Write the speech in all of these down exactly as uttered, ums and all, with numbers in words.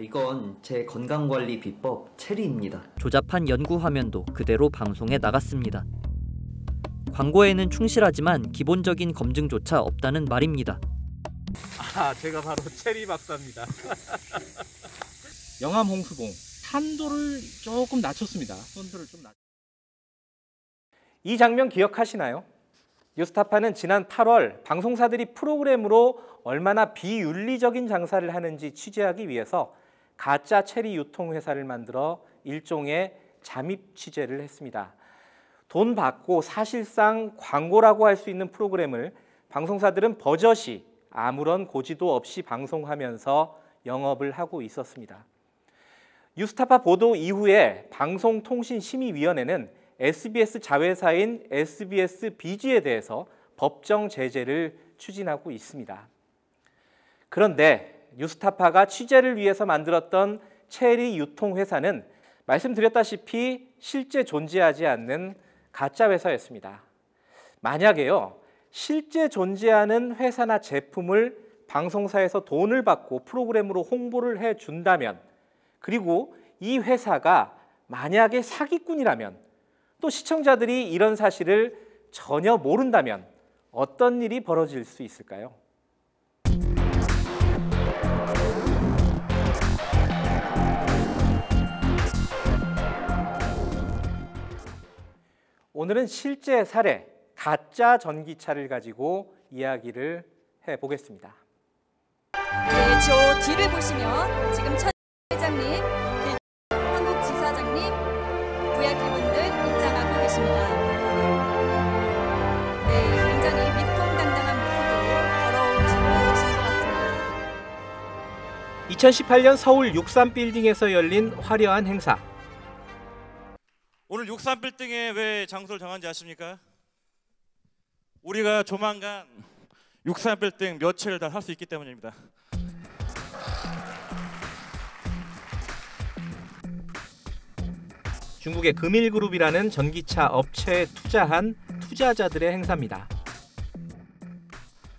이건 제 건강관리 비법 체리입니다. 조잡한 연구 화면도 그대로 방송에 나갔습니다. 광고에는 충실하지만 기본적인 검증조차 없다는 말입니다. 아, 제가 바로 체리 박사입니다. 영암 홍수봉 산도를 조금 낮췄습니다. 산도를 좀 낮. 이 장면 기억하시나요? 뉴스타파는 지난 팔월 방송사들이 프로그램으로 얼마나 비윤리적인 장사를 하는지 취재하기 위해서 가짜 체리 유통회사를 만들어 일종의 잠입 취재를 했습니다. 돈 받고 사실상 광고라고 할 수 있는 프로그램을 방송사들은 버젓이 아무런 고지도 없이 방송하면서 영업을 하고 있었습니다. 뉴스타파 보도 이후에 방송통신심의위원회는 에스비에스 자회사인 에스비에스 비지에 대해서 법정 제재를 추진하고 있습니다. 그런데 뉴스타파가 취재를 위해서 만들었던 체리 유통회사는 말씀드렸다시피 실제 존재하지 않는 가짜 회사였습니다. 만약에요, 실제 존재하는 회사나 제품을 방송사에서 돈을 받고 프로그램으로 홍보를 해준다면, 그리고 이 회사가 만약에 사기꾼이라면, 또 시청자들이 이런 사실을 전혀 모른다면 어떤 일이 벌어질 수 있을까요? 오늘은 실제 사례, 가짜 전기차를 가지고 이야기를 해보겠습니다. 네, 저 뒤를 보시면 지금 차... 회장님, 한국지사장님, 부약회분들 입장하고 계십니다. 네, 굉장히 미통당당한 모습으로 걸어오신 것 같습니다. 이천십팔 년 서울 육삼빌딩에서 열린 화려한 행사. 오늘 육삼빌딩에 왜 장소를 정한지 아십니까? 우리가 조만간 육삼빌딩 몇 채를 다 할 수 있기 때문입니다. 중국의 금일그룹이라는 전기차 업체에 투자한 투자자들의 행사입니다.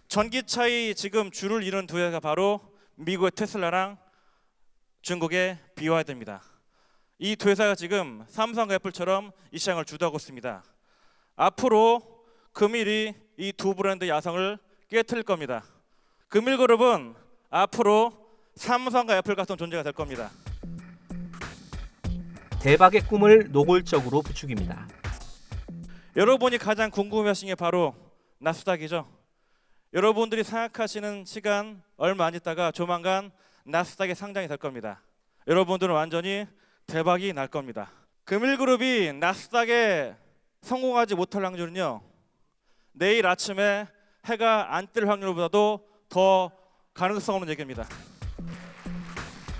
전기차의 지금 주를 이룬 두 회사가 바로 미국의 테슬라랑 중국의 비와이드입니다. 이 두 회사가 지금 삼성과 애플처럼 이 시장을 주도하고 있습니다. 앞으로 금일이 이 두 브랜드의 야성을 깨뜨릴 겁니다. 금일그룹은 앞으로 삼성과 애플 같은 존재가 될 겁니다. 대박의 꿈을 노골적으로 부추깁니다. 여러분이 가장 궁금해하시는 게 바로 나스닥이죠. 여러분들이 생각하시는 시간 얼마 안 있다가 조만간 나스닥에 상장이 될 겁니다. 여러분들은 완전히 대박이 날 겁니다. 금일그룹이 나스닥에 성공하지 못할 확률은요, 내일 아침에 해가 안 뜰 확률보다도 더 가능성 없는 얘기입니다.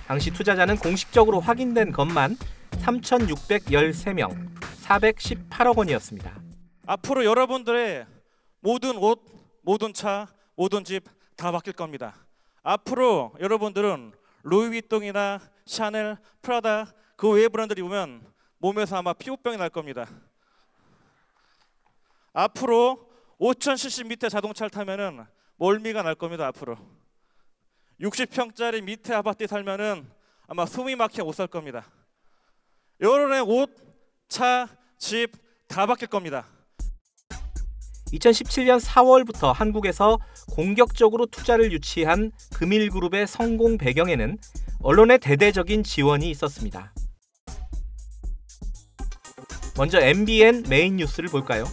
당시 투자자는 공식적으로 확인된 것만 삼천육백십삼 명, 사백십팔억 원이었습니다. 앞으로 여러분들의 모든 옷, 모든 차, 모든 집 다 바뀔 겁니다. 앞으로 여러분들은 루이비통이나 샤넬, 프라다 그 외의 브랜드를 입으면 몸에서 아마 피부병이 날 겁니다. 앞으로 오천 씨씨 밑에 자동차를 타면은 멀미가 날 겁니다. 앞으로 육십 평짜리 밑에 아파트에 살면은 아마 숨이 막혀 못 살 겁니다. 여론의 옷, 차, 집 다 바뀔 겁니다. 이천십칠 년 사월부터 한국에서 공격적으로 투자를 유치한 금일그룹의 성공 배경에는 언론의 대대적인 지원이 있었습니다. 먼저 엠비엔 메인 뉴스를 볼까요?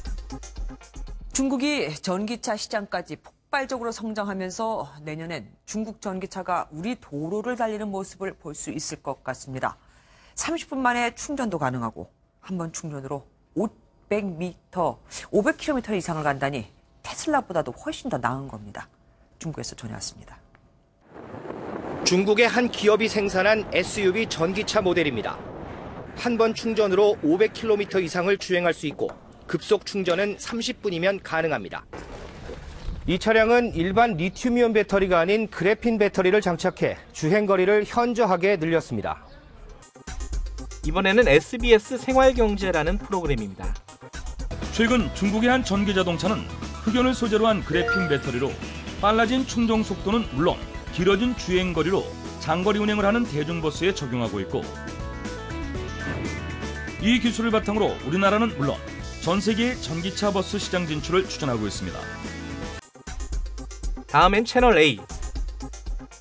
중국이 전기차 시장까지 폭발적으로 성장하면서 내년엔 중국 전기차가 우리 도로를 달리는 모습을 볼 수 있을 것 같습니다. 삼십 분 만에 충전도 가능하고 한 번 충전으로 오백 미터, 오백 킬로미터 이상을 간다니 테슬라보다도 훨씬 더 나은 겁니다. 중국에서 전해왔습니다. 중국의 한 기업이 생산한 에스유브이 전기차 모델입니다. 한 번 충전으로 오백 킬로미터 이상을 주행할 수 있고 급속 충전은 삼십 분이면 가능합니다. 이 차량은 일반 리튬이온 배터리가 아닌 그래핀 배터리를 장착해 주행 거리를 현저하게 늘렸습니다. 이번에는 에스비에스 생활경제라는 프로그램입니다. 최근 중국의 한 전기자동차는 흑연을 소재로 한 그래핀 배터리로 빨라진 충전 속도는 물론 길어진 주행거리로 장거리 운행을 하는 대중버스에 적용하고 있고, 이 기술을 바탕으로 우리나라는 물론 전 세계의 전기차 버스 시장 진출을 추진하고 있습니다. 다음엔 채널A.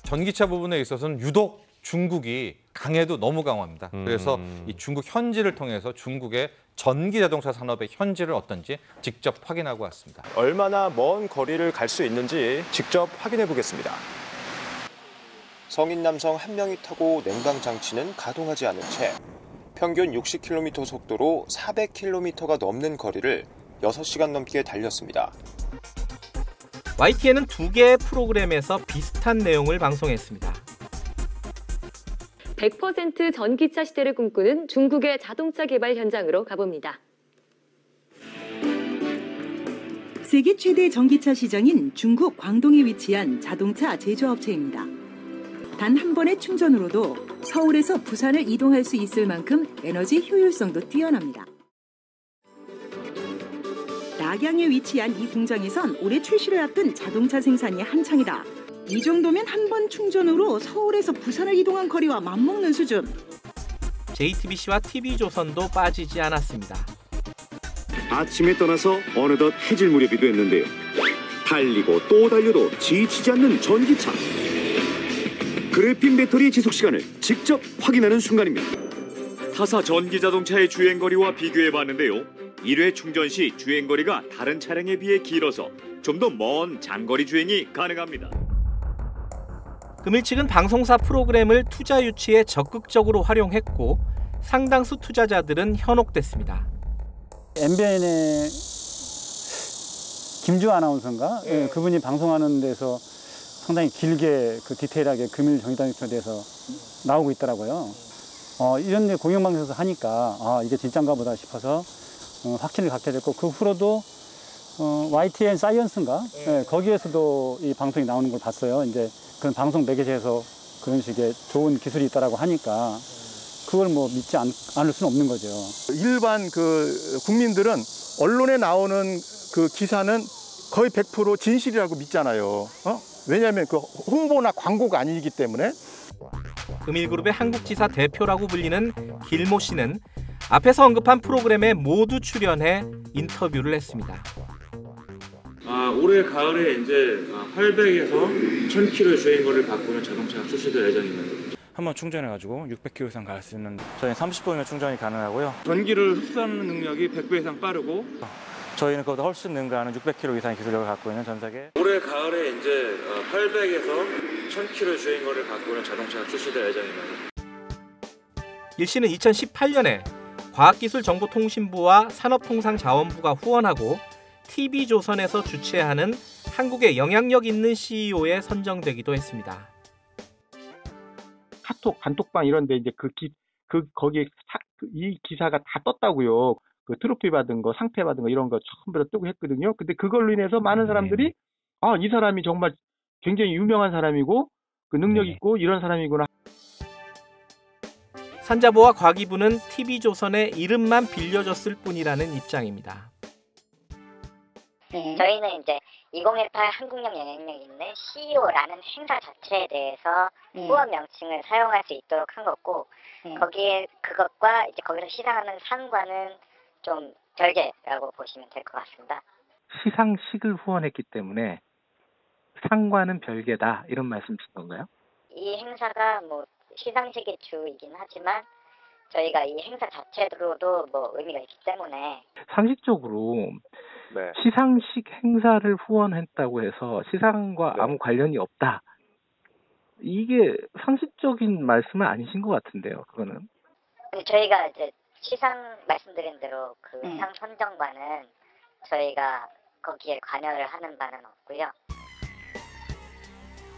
전기차 부분에 있어서는 유독 중국이 강해도 너무 강합니다. 그래서 이 중국 현지를 통해서 중국의 전기 자동차 산업의 현지를 어떤지 직접 확인하고 왔습니다. 얼마나 먼 거리를 갈 수 있는지 직접 확인해 보겠습니다. 성인 남성 한 명이 타고 냉방 장치는 가동하지 않은 채 평균 육십 킬로미터 속도로 사백 킬로미터가 넘는 거리를 여섯 시간 넘게 달렸습니다. 와이티엔은 두 개의 프로그램에서 비슷한 내용을 방송했습니다. 백 퍼센트 전기차 시대를 꿈꾸는 중국의 자동차 개발 현장으로 가봅니다. 세계 최대 전기차 시장인 중국 광동에 위치한 자동차 제조업체입니다. 단 한 번의 충전으로도 서울에서 부산을 이동할 수 있을 만큼 에너지 효율성도 뛰어납니다. 낙양에 위치한 이 공장에선 올해 출시를 앞둔 자동차 생산이 한창이다. 이 정도면 한 번 충전으로 서울에서 부산을 이동한 거리와 맞먹는 수준. 제이티비씨와 티비조선도 빠지지 않았습니다. 아침에 떠나서 어느덧 해질 무렵이 됐는데요. 달리고 또 달려도 지치지 않는 전기차. 그래핀 배터리 지속 시간을 직접 확인하는 순간입니다. 타사 전기 자동차의 주행거리와 비교해봤는데요. 일 회 충전 시 주행거리가 다른 차량에 비해 길어서 좀 더 먼 장거리 주행이 가능합니다. 금일 측은 방송사 프로그램을 투자 유치에 적극적으로 활용했고 상당수 투자자들은 현혹됐습니다. 엠비엔의 김주 아나운서인가? 예. 예, 그분이 방송하는 데서 상당히 길게 그 디테일하게 금일 정의당에 대해서 나오고 있더라고요. 어, 이런 데 공영방송에서 하니까 아, 이게 진짠가 보다 싶어서 어, 확신을 갖게 됐고, 그 후로도 어, 와이티엔 사이언스인가? 예. 예, 거기에서도 이 방송이 나오는 걸 봤어요. 이제 그런 방송 매개체에서 그런 식의 좋은 기술이 있다라고 하니까 그걸 뭐 믿지 않, 않을 수는 없는 거죠. 일반 그 국민들은 언론에 나오는 그 기사는 거의 백 퍼센트 진실이라고 믿잖아요. 어? 왜냐하면 그 홍보나 광고가 아니기 때문에. 금일그룹의 한국지사 대표라고 불리는 길모 씨는 앞에서 언급한 프로그램에 모두 출연해 인터뷰를 했습니다. 아, 올해 가을에 이제 팔백에서 천 킬로미터 주행거리를 바꾸는 자동차가 출시될 예정입니다. 한 번 충전해가지고 육백 킬로미터 이상 갈 수 있는, 저희는 삼십 분이면 충전이 가능하고요. 전기를 흡수하는 능력이 백 배 이상 빠르고, 저희는 그보다 훨씬 능가하는 육백 킬로미터 이상의 기술력을 갖고 있는 전 세계. 올해 가을에 이제 팔백에서 천 킬로미터 주행거리를 바꾸는 자동차가 출시될 예정입니다. 일 씨는 이천십팔 년에 과학기술정보통신부와 산업통상자원부가 후원하고 티비조선에서 주최하는 한국의 영향력 있는 씨이오에 선정되기도 했습니다. 카톡, 단톡방 이런 데 이제 그 기, 그 거기에 사, 이 기사가 다 떴다고요. 그 트로피 받은 거, 상패 받은 거 이런 거 전부 다 뜨고 했거든요. 근데 그걸로 인해서 많은 사람들이 네. 아, 이 사람이 정말 굉장히 유명한 사람이고 그 능력 있고 네. 이런 사람이구나. 산자부와 과기부는 티비조선의 이름만 빌려줬을 뿐이라는 입장입니다. 음, 저희는 이제 이천십팔 한국령 영향력 있는 씨이오라는 행사 자체에 대해서 음. 후원 명칭을 사용할 수 있도록 한 거고, 음. 거기에 그것과 이제 거기서 시상하는 상과는 좀 별개라고 보시면 될 것 같습니다. 시상식을 후원했기 때문에 상과는 별개다, 이런 말씀이신 건가요? 이 행사가 뭐 시상식의 주이긴 하지만 저희가 이 행사 자체로도 뭐 의미가 있기 때문에 상식적으로 네. 시상식 행사를 후원했다고 해서 시상과 네. 아무 관련이 없다, 이게 상식적인 말씀은 아니신 것 같은데요, 그거는? 저희가 이제 시상 말씀드린 대로 그 상 음. 선정과는 저희가 거기에 관여를 하는 바는 없고요.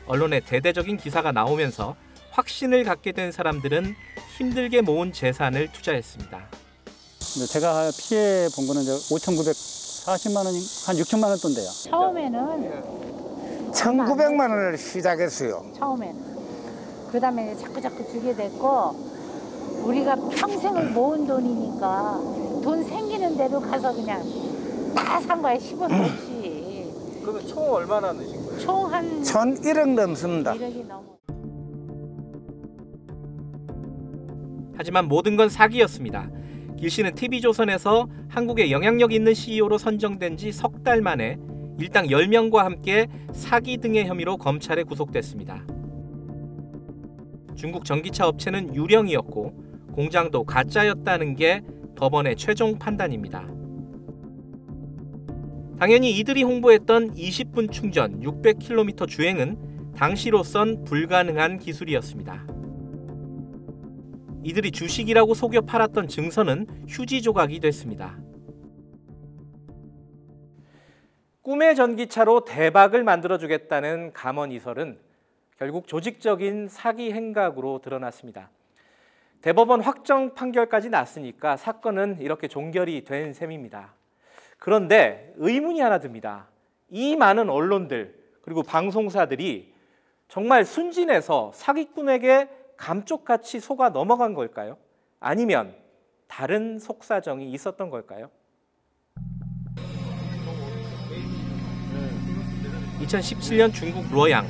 언론에 대대적인 기사가 나오면서 확신을 갖게 된 사람들은 힘들게 모은 재산을 투자했습니다. 제가 피해 본 거는 오천구백사십만 원, 한 육천만 원 돈대요. 처음에는 천구백만 원을 시작했어요. 처음에는. 그다음에 자꾸 자꾸 주게 됐고, 우리가 평생을 모은 돈이니까 돈 생기는 대로 가서 그냥 다 산 거야, 십 원도 없이. 그러면 총 얼마나 넣으신 거예요? 총 한 천일억 넘습니다. 일억이 넘어. 하지만 모든 건 사기였습니다. 길 씨는 티비조선에서 한국의 영향력 있는 씨이오로 선정된 지 석 달 만에 일당 열 명과 함께 사기 등의 혐의로 검찰에 구속됐습니다. 중국 전기차 업체는 유령이었고 공장도 가짜였다는 게 법원의 최종 판단입니다. 당연히 이들이 홍보했던 이십 분 충전 육백 킬로미터 주행은 당시로선 불가능한 기술이었습니다. 이들이 주식이라고 속여 팔았던 증서는 휴지 조각이 됐습니다. 꿈의 전기차로 대박을 만들어주겠다는 감언이설은 결국 조직적인 사기 행각으로 드러났습니다. 대법원 확정 판결까지 났으니까 사건은 이렇게 종결이 된 셈입니다. 그런데 의문이 하나 듭니다. 이 많은 언론들 그리고 방송사들이 정말 순진해서 사기꾼에게 감쪽같이 속아 넘어간 걸까요? 아니면 다른 속사정이 있었던 걸까요? 이천십칠 년 중국 루어양.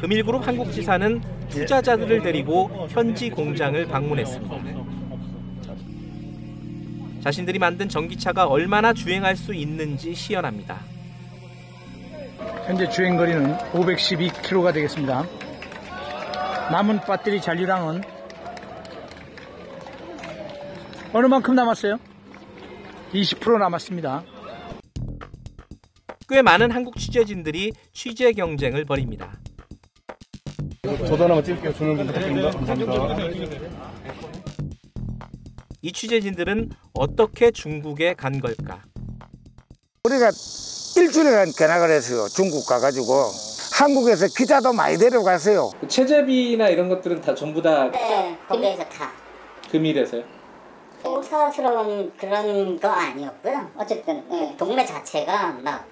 금일그룹 한국지사는 투자자들을 데리고 현지 공장을 방문했습니다. 자신들이 만든 전기차가 얼마나 주행할 수 있는지 시연합니다. 현재 주행거리는 오백십이 킬로미터가 되겠습니다. 남은 배터리 잔류량은 어느 만큼 남았어요? 이십 퍼센트 남았습니다. 꽤 많은 한국 취재진들이 취재 경쟁을 벌입니다. 저도 하나 찍을게요. 조명 부탁드립니다. 감사합니다. 이 취재진들은 어떻게 중국에 간 걸까? 우리가 일주일간 견학을 했어요. 중국 가가지고 한국에서 기자도 많이 데려가세요. 그 체재비나 이런 것들은 다 전부 다 네, 금일에서 다. 금일에서요? 공사스러운 그런 거 아니었고요. 어쨌든 네, 동네 자체가 막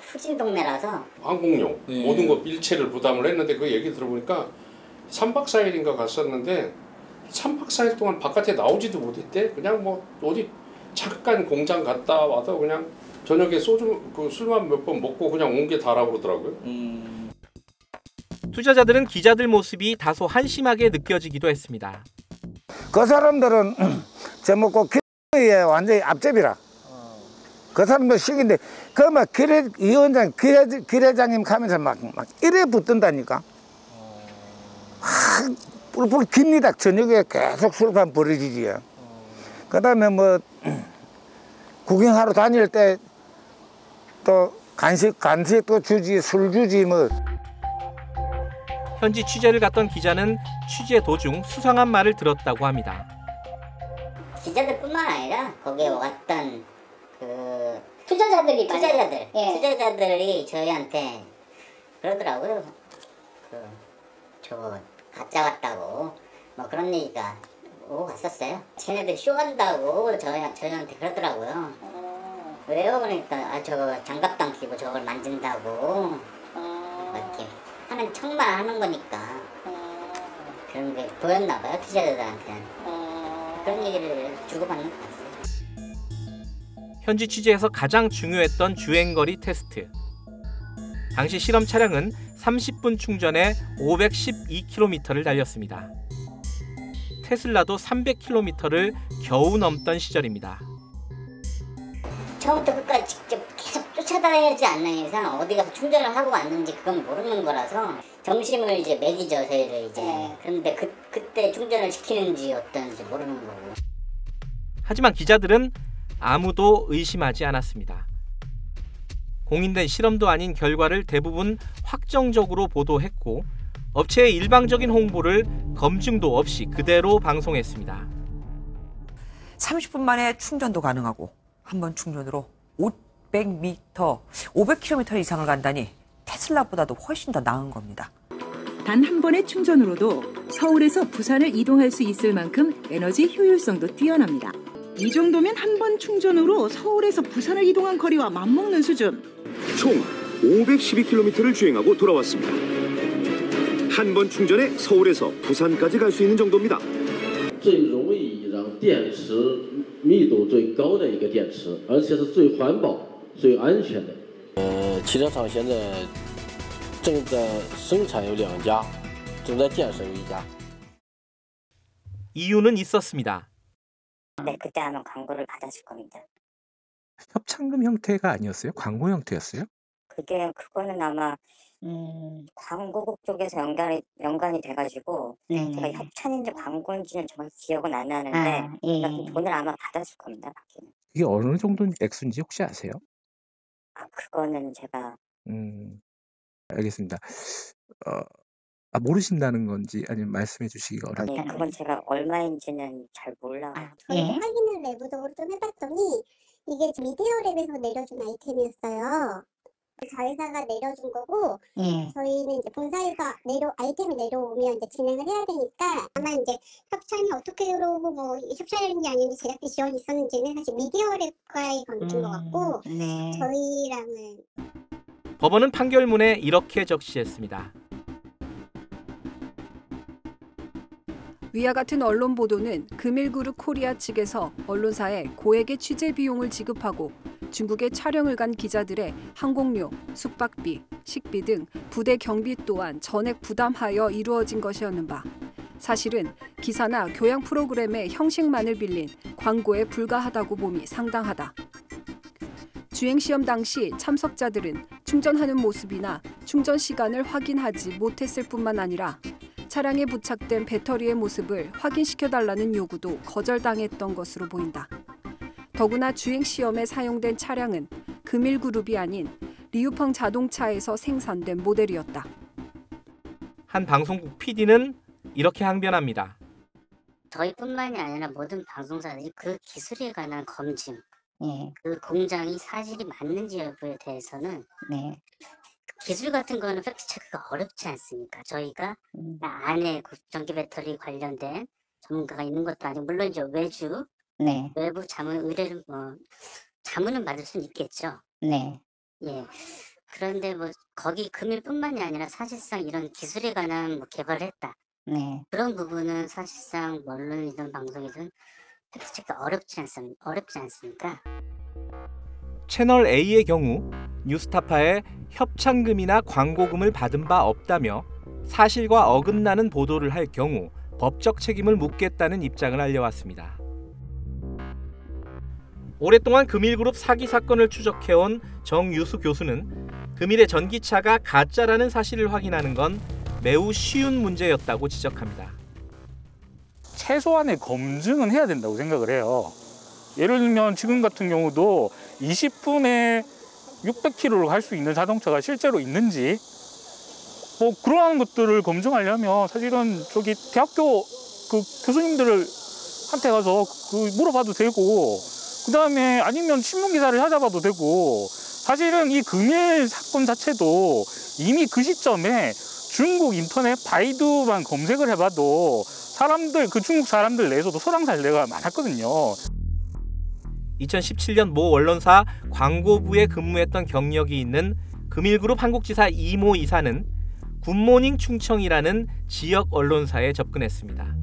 후진 동네라서 항공료 네. 모든 거 일체를 부담을 했는데 그 얘기 들어보니까 삼 박 사 일인가 갔었는데. 삼 박 사 일 동안 바깥에 나오지도 못했대. 그냥 뭐 어디 잠깐 공장 갔다 와서 그냥 저녁에 소주 그 술만 몇 번 먹고 그냥 온 게 다라고 그러더라고요. 음. 투자자들은 기자들 모습이 다소 한심하게 느껴지기도 했습니다. 그 사람들은 제목고 길에 완전히 앞잡이라. 그 사람들 식인데 그 막 길에 이 원장 길에 길회장님 가면서 막 막 이래 붙든다니까. 하. 뿔뿔 깁니다. 저녁에 계속 술판 버리지요. 그 다음에 뭐 구경하러 다닐 때 또 간식, 간식도 주지 술 주지 뭐. 현지 취재를 갔던 기자는 취재 도중 수상한 말을 들었다고 합니다. 기자들뿐만 아니라 거기에 왔던 그 투자자들이 투자자들 예. 투자자들이 저희한테 그러더라고요. 그 저. 가짜 같다고 뭐 그런 얘기가 오고 갔었어요. 쟤네들 쇼한다고 저희, 저희한테 그러더라고요. 어... 왜요? 그러니까 아, 저거 장갑 당기고 저걸 만진다고 어... 이렇게 하는 척만 하는 거니까 어... 그런 게 보였나 봐요. 기자들한테는 어... 그런 얘기를 주고받는 것 같아요. 현지 취재에서 가장 중요했던 주행거리 테스트. 당시 실험 차량은 삼십 분 충전에 오백십이 킬로미터를 달렸습니다. 테슬라도 삼백 킬로미터를 겨우 넘던 시절입니다. 처음부터 끝까지 직접 계속 쫓아다니지 않는 이상 어디 가서 충전을 하고 왔는지 그건 모르는 거라서 점심을 이제 먹이죠 저희를 이제. 그런데 그, 그때 충전을 시키는지 어떤지 모르는 거고. 하지만 기자들은 아무도 의심하지 않았습니다. 공인된 실험도 아닌 결과를 대부분 확정적으로 보도했고 업체의 일방적인 홍보를 검증도 없이 그대로 방송했습니다. 삼십 분 만에 충전도 가능하고 한 번 충전으로 오백 미터, 오백 킬로미터 이상을 간다니 테슬라보다도 훨씬 더 나은 겁니다. 단 한 번의 충전으로도 서울에서 부산을 이동할 수 있을 만큼 에너지 효율성도 뛰어납니다. 이 정도면 한 번 충전으로 서울에서 부산을 이동한 거리와 맞먹는 수준. 총 오백십이 킬로미터를 주행하고 돌아왔습니다. 한 번 충전에 서울에서 부산까지 갈 수 있는 정도입니다. 이유는 있었습니다. 네, 그때 아마 광고를 받았을 겁니다. 협찬금 형태가 아니었어요? 광고 형태였어요? 그게 그거는 아마 음... 광고국 쪽에서 연관이, 연관이 돼가지고 네. 제가 협찬인지 광고인지는 정말 기억은 안 나는데 아, 예. 그러니까 돈을 아마 받았을 겁니다. 받기는. 이게 어느 정도 액수인지 혹시 아세요? 아, 그거는 제가... 음, 알겠습니다. 어, 아, 모르신다는 건지 아니면 말씀해 주시기가 어렵다. 네, 그건 제가 얼마인지는 잘 몰라요. 아, 저희도 예. 확인을 내부적으로 좀 해봤더니 이게 미디어랩에서 내려준 아이템이었어요. 자회사가 내려준 거고 예. 저희는 이제 본사에서 내려 아이템이 내려오면 이제 진행을 해야 되니까 아마 이제 협찬이 어떻게 들어오고 뭐 협찬인지 아니면 제작비 지원이 있었는지는 사실 미디어랩과의 관계인 것 같고 음, 네. 저희랑은 법원은 판결문에 이렇게 적시했습니다. 위와 같은 언론 보도는 금일그룹 코리아 측에서 언론사에 고액의 취재 비용을 지급하고 중국에 촬영을 간 기자들의 항공료, 숙박비, 식비 등 부대 경비 또한 전액 부담하여 이루어진 것이었는 바 사실은 기사나 교양 프로그램의 형식만을 빌린 광고에 불과하다고 봄이 상당하다. 주행시험 당시 참석자들은 충전하는 모습이나 충전 시간을 확인하지 못했을 뿐만 아니라 차량에 부착된 배터리의 모습을 확인시켜달라는 요구도 거절당했던 것으로 보인다. 더구나 주행시험에 사용된 차량은 금일그룹이 아닌 리우펑 자동차에서 생산된 모델이었다. 한 방송국 피디는 이렇게 항변합니다. 저희뿐만이 아니라 모든 방송사들이 그 기술에 관한 검증, 네. 그 공장이 사실이 맞는지 여부에 대해서는 네. 기술 같은 거는 팩트체크가 어렵지 않습니까? 저희가 음. 안에 전기 배터리 관련된 전문가가 있는 것도 아니고 물론 이제 외주, 네. 외부 자문 의뢰를 뭐 자문은 받을 수는 있겠죠. 네. 예. 그런데 뭐 거기 금일뿐만이 아니라 사실상 이런 기술에 관한 뭐 개발을 했다. 네. 그런 부분은 사실상 언론이든 방송이든 팩트체크 어렵지 않습 어렵지 않습니까? 채널A의 경우 뉴스타파에 협찬금이나 광고금을 받은 바 없다며 사실과 어긋나는 보도를 할 경우 법적 책임을 묻겠다는 입장을 알려왔습니다. 오랫동안 금일그룹 사기 사건을 추적해온 정유수 교수는 금일의 전기차가 가짜라는 사실을 확인하는 건 매우 쉬운 문제였다고 지적합니다. 최소한의 검증은 해야 된다고 생각을 해요. 예를 들면 지금 같은 경우도 이십 분에 육백 킬로미터를 갈 수 있는 자동차가 실제로 있는지 뭐 그러한 것들을 검증하려면 사실은 저기 대학교 그 교수님들한테 가서 그 물어봐도 되고 그 다음에 아니면 신문기사를 찾아봐도 되고 사실은 이 금일 사건 자체도 이미 그 시점에 중국 인터넷 바이두만 검색을 해봐도 사람들 그 중국 사람들 내에서도 소랑살래가 많았거든요. 이천십칠 년 모 언론사 광고부에 근무했던 경력이 있는 금일그룹 한국지사 이모 이사는 굿모닝 충청이라는 지역 언론사에 접근했습니다.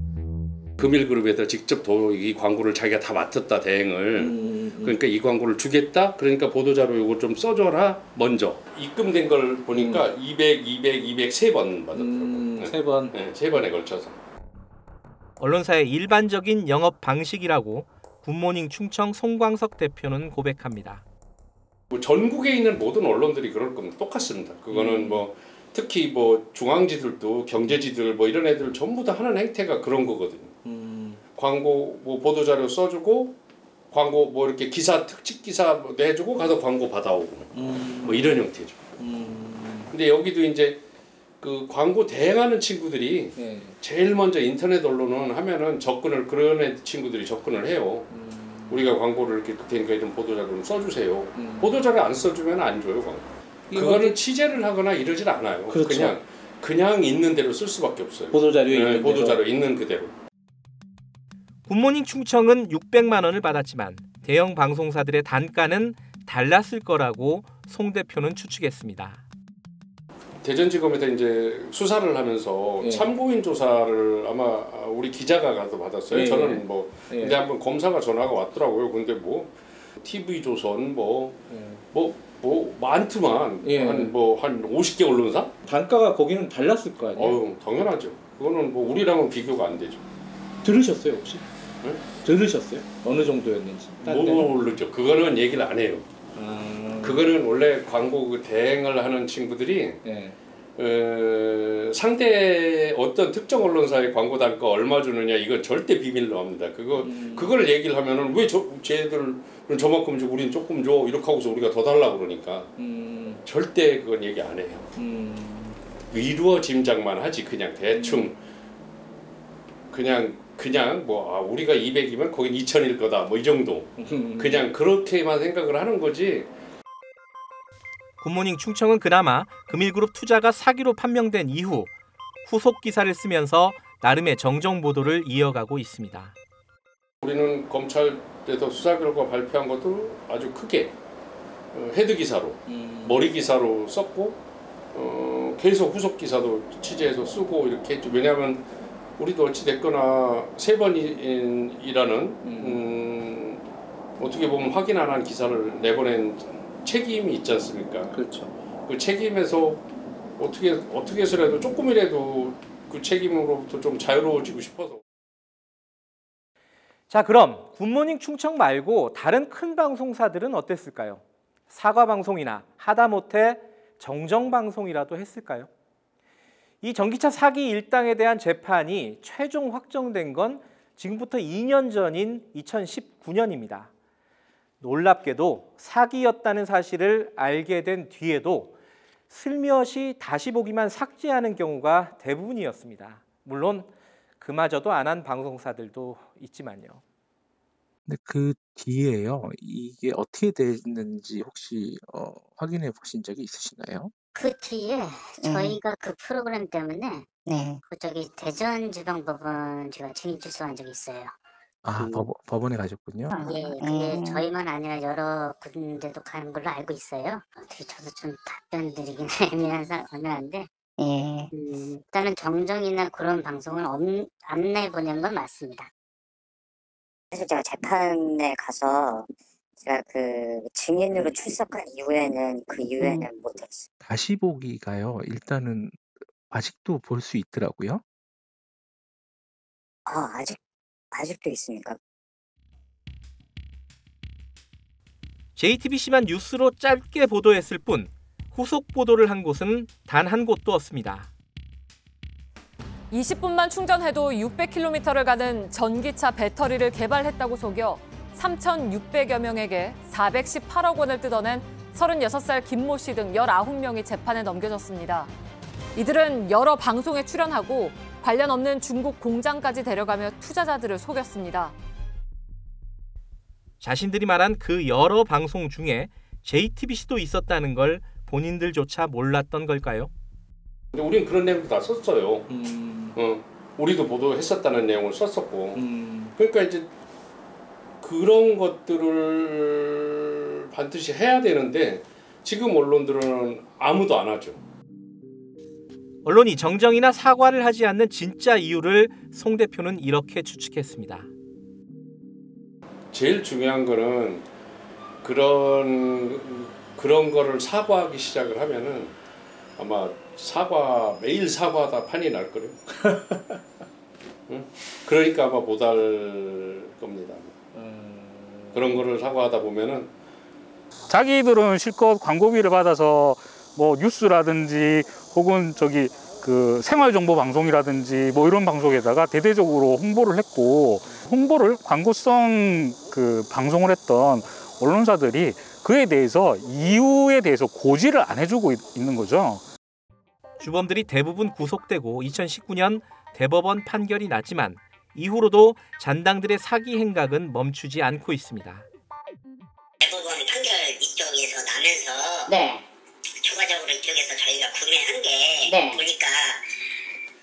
금일그룹에다 직접 도, 이 광고를 자기가 다 맡았다 대행을 음. 그러니까 이 광고를 주겠다 그러니까 보도자료 이거 좀 써줘라 먼저 입금된 걸 보니까 음. 이백, 이백, 이백 세 번 받았더라고요. 음, 네. 세 번, 네, 세 번에 걸쳐서 언론사의 일반적인 영업 방식이라고 굿모닝 충청 송광석 대표는 고백합니다. 뭐 전국에 있는 모든 언론들이 그럴 겁니다. 똑같습니다. 그거는 음. 뭐 특히 뭐 중앙지들도 경제지들 뭐 이런 애들 전부 다 하는 행태가 그런 거거든요. 음. 광고 뭐 보도자료 써주고 광고 뭐 이렇게 기사 특집 기사 뭐 내주고 가서 광고 받아오고 음. 뭐 이런 형태죠. 음. 근데 여기도 이제 그 광고 대행하는 친구들이 네. 제일 먼저 인터넷 언론은 하면은 접근을 그런 친구들이 접근을 해요. 음. 우리가 광고를 이렇게 되니까 이런 보도자료 써주세요. 음. 보도자료 안 써주면 안 줘요. 광고. 그거는 뭐... 취재를 하거나 이러질 않아요. 그렇죠. 그냥 그냥 있는 대로 쓸 수밖에 없어요. 보도자료 네, 있는 보도자료 대로. 있는 그대로. 굿모닝 충청은 육백만 원을 받았지만 대형 방송사들의 단가는 달랐을 거라고 송 대표는 추측했습니다. 대전지검에서 이제 수사를 하면서 예. 참고인 조사를 아마 우리 기자가 가서 받았어요. 예. 저는 뭐 예. 근데 한번 검사가 전화가 왔더라고요. 근데 뭐 티비조선 뭐 뭐 뭐 예. 많지만 예. 한 뭐 한 오십 개 언론사 단가가 거기는 달랐을 거 아니에요? 어휴, 당연하죠. 그거는 뭐 우리랑은 비교가 안 되죠. 들으셨어요 혹시? 응? 들으셨어요? 어느 정도였는지? 모르죠. 그거는 얘기를 안 해요. 아... 그거는 원래 광고 그 대행을 하는 친구들이 네. 어, 상대 어떤 특정 언론사의 광고 단가 얼마 주느냐 이건 절대 비밀로 합니다. 그거 음... 그걸 얘기를 하면은 왜 저 쟤들은 저만큼 줘 우린 조금 줘 이렇게 하고서 우리가 더 달라고 그러니까 음... 절대 그건 얘기 안 해요. 음... 이루어 짐작만 하지 그냥 대충 음... 그냥. 그냥 뭐 아, 우리가 이백이면 거긴 이천일 거다 뭐 이 정도 그냥 그렇게만 생각을 하는 거지. 굿모닝 충청은 그나마 금일그룹 투자가 사기로 판명된 이후 후속 기사를 쓰면서 나름의 정정 보도를 이어가고 있습니다. 우리는 검찰에서 수사 결과 발표한 것도 아주 크게 헤드 기사로 음. 머리 기사로 썼고 어, 계속 후속 기사도 취재해서 쓰고 이렇게 했죠. 왜냐하면 우리도 어찌 됐거나 세 번이라는 음, 어떻게 보면 확인 안 한 기사를 내보낸 책임이 있지 않습니까? 그렇죠. 그 책임에서 어떻게 어떻게 해서라도 조금이라도 그 책임으로부터 좀 자유로워지고 싶어서. 자, 그럼 굿모닝 충청 말고 다른 큰 방송사들은 어땠을까요? 사과 방송이나 하다못해 정정 방송이라도 했을까요? 이 전기차 사기 일당에 대한 재판이 최종 확정된 건 지금부터 이 년 전인 이천십구 년입니다. 놀랍게도 사기였다는 사실을 알게 된 뒤에도 슬며시 다시 보기만 삭제하는 경우가 대부분이었습니다. 물론 그마저도 안 한 방송사들도 있지만요. 근데 그 뒤에요. 이게 어떻게 됐는지 혹시 어, 확인해 보신 적이 있으시나요? 그 뒤에 저희가 네. 그 프로그램 때문에 네. 그 저기 대전지방법원 제가 증인 출석한 적이 있어요. 아, 그, 법, 법원에 가셨군요. 예, 그게 음. 저희만 아니라 여러 군데도 가는 걸로 알고 있어요. 어떻게 저도 좀 답변 드리긴 애매한 상황인데 예. 음, 일단은 정정이나 그런 방송을 엄, 안 내보낸 건 맞습니다. 사실 제가 재판에 가서 제가 그 증인으로 출석한 이후에는 그 이후에는 못했어요. 다시 보기가요. 일단은 아직도 볼 수 있더라고요. 아 아직 아직도 있습니까? 제이티비씨만 뉴스로 짧게 보도했을 뿐 후속 보도를 한 곳은 단 한 곳도 없습니다. 이십 분만 충전해도 육백 킬로미터를 가는 전기차 배터리를 개발했다고 속여 삼천육백여 명에게 사백십팔억 원을 뜯어낸 서른여섯 살 김모 씨 등 열아홉 명이 재판에 넘겨졌습니다. 이들은 여러 방송에 출연하고 관련 없는 중국 공장까지 데려가며 투자자들을 속였습니다. 자신들이 말한 그 여러 방송 중에 제이티비씨도 있었다는 걸 본인들조차 몰랐던 걸까요? 근데 우린 그런 내용도 다 썼어요. 음... 어, 우리도 보도했었다는 내용을 썼었고. 음... 그러니까 이제 그런 것들을 반드시 해야 되는데 지금 언론들은 아무도 안 하죠. 언론이 정정이나 사과를 하지 않는 진짜 이유를 송 대표는 이렇게 추측했습니다. 제일 중요한 거는 그런 그런 거를 사과하기 시작을 하면은 아마 사과 매일 사과하다 판이 날 거예요. 그러니까 아마 못 할 겁니다. 그런 거를 사과하다 보면은 자기들은 실컷 광고비를 받아서 뭐 뉴스라든지 혹은 저기 그 생활정보 방송이라든지 뭐 이런 방송에다가 대대적으로 홍보를 했고 홍보를 광고성 그 방송을 했던 언론사들이 그에 대해서 이유에 대해서 고지를 안 해주고 있는 거죠. 주범들이 대부분 구속되고 이천십구 년 대법원 판결이 났지만 이후로도 잔당들의 사기 행각은 멈추지 않고 있습니다. 대법원 판결 이쪽에서 나면서 네. 추가적으로 이쪽에서 저희가 구매한 게 네. 보니까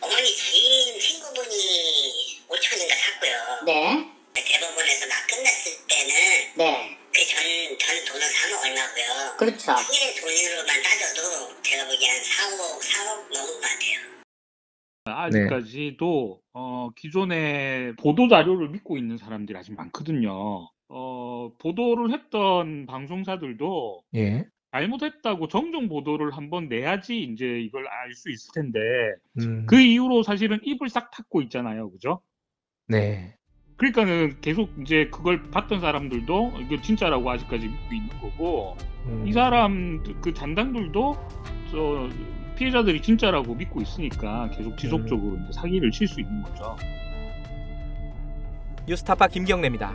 어머니 지인 친구분이 오천인가 샀고요. 네. 대법원에서 막 끝났을 때는 네. 그 전, 전 돈은 삼억 얼마고요. 그렇죠. 후에 돈으로만 따져도 제가 보기엔 사억, 사억 넘은 것 같아요. 아직까지도 네. 어, 기존의 보도 자료를 믿고 있는 사람들이 아직 많거든요. 어, 보도를 했던 방송사들도 예. 잘못했다고 정정 보도를 한번 내야지 이제 이걸 알 수 있을 텐데 음. 그 이후로 사실은 입을 싹 닫고 있잖아요, 그죠? 네. 그러니까는 계속 이제 그걸 봤던 사람들도 이게 진짜라고 아직까지 믿고 있는 거고, 음. 이 사람 그 잔당들도 저 피해자들이 진짜라고 믿고 있으니까 계속 지속적으로 음. 이제 사기를 칠 수 있는 거죠. 뉴스타파 김경래입니다.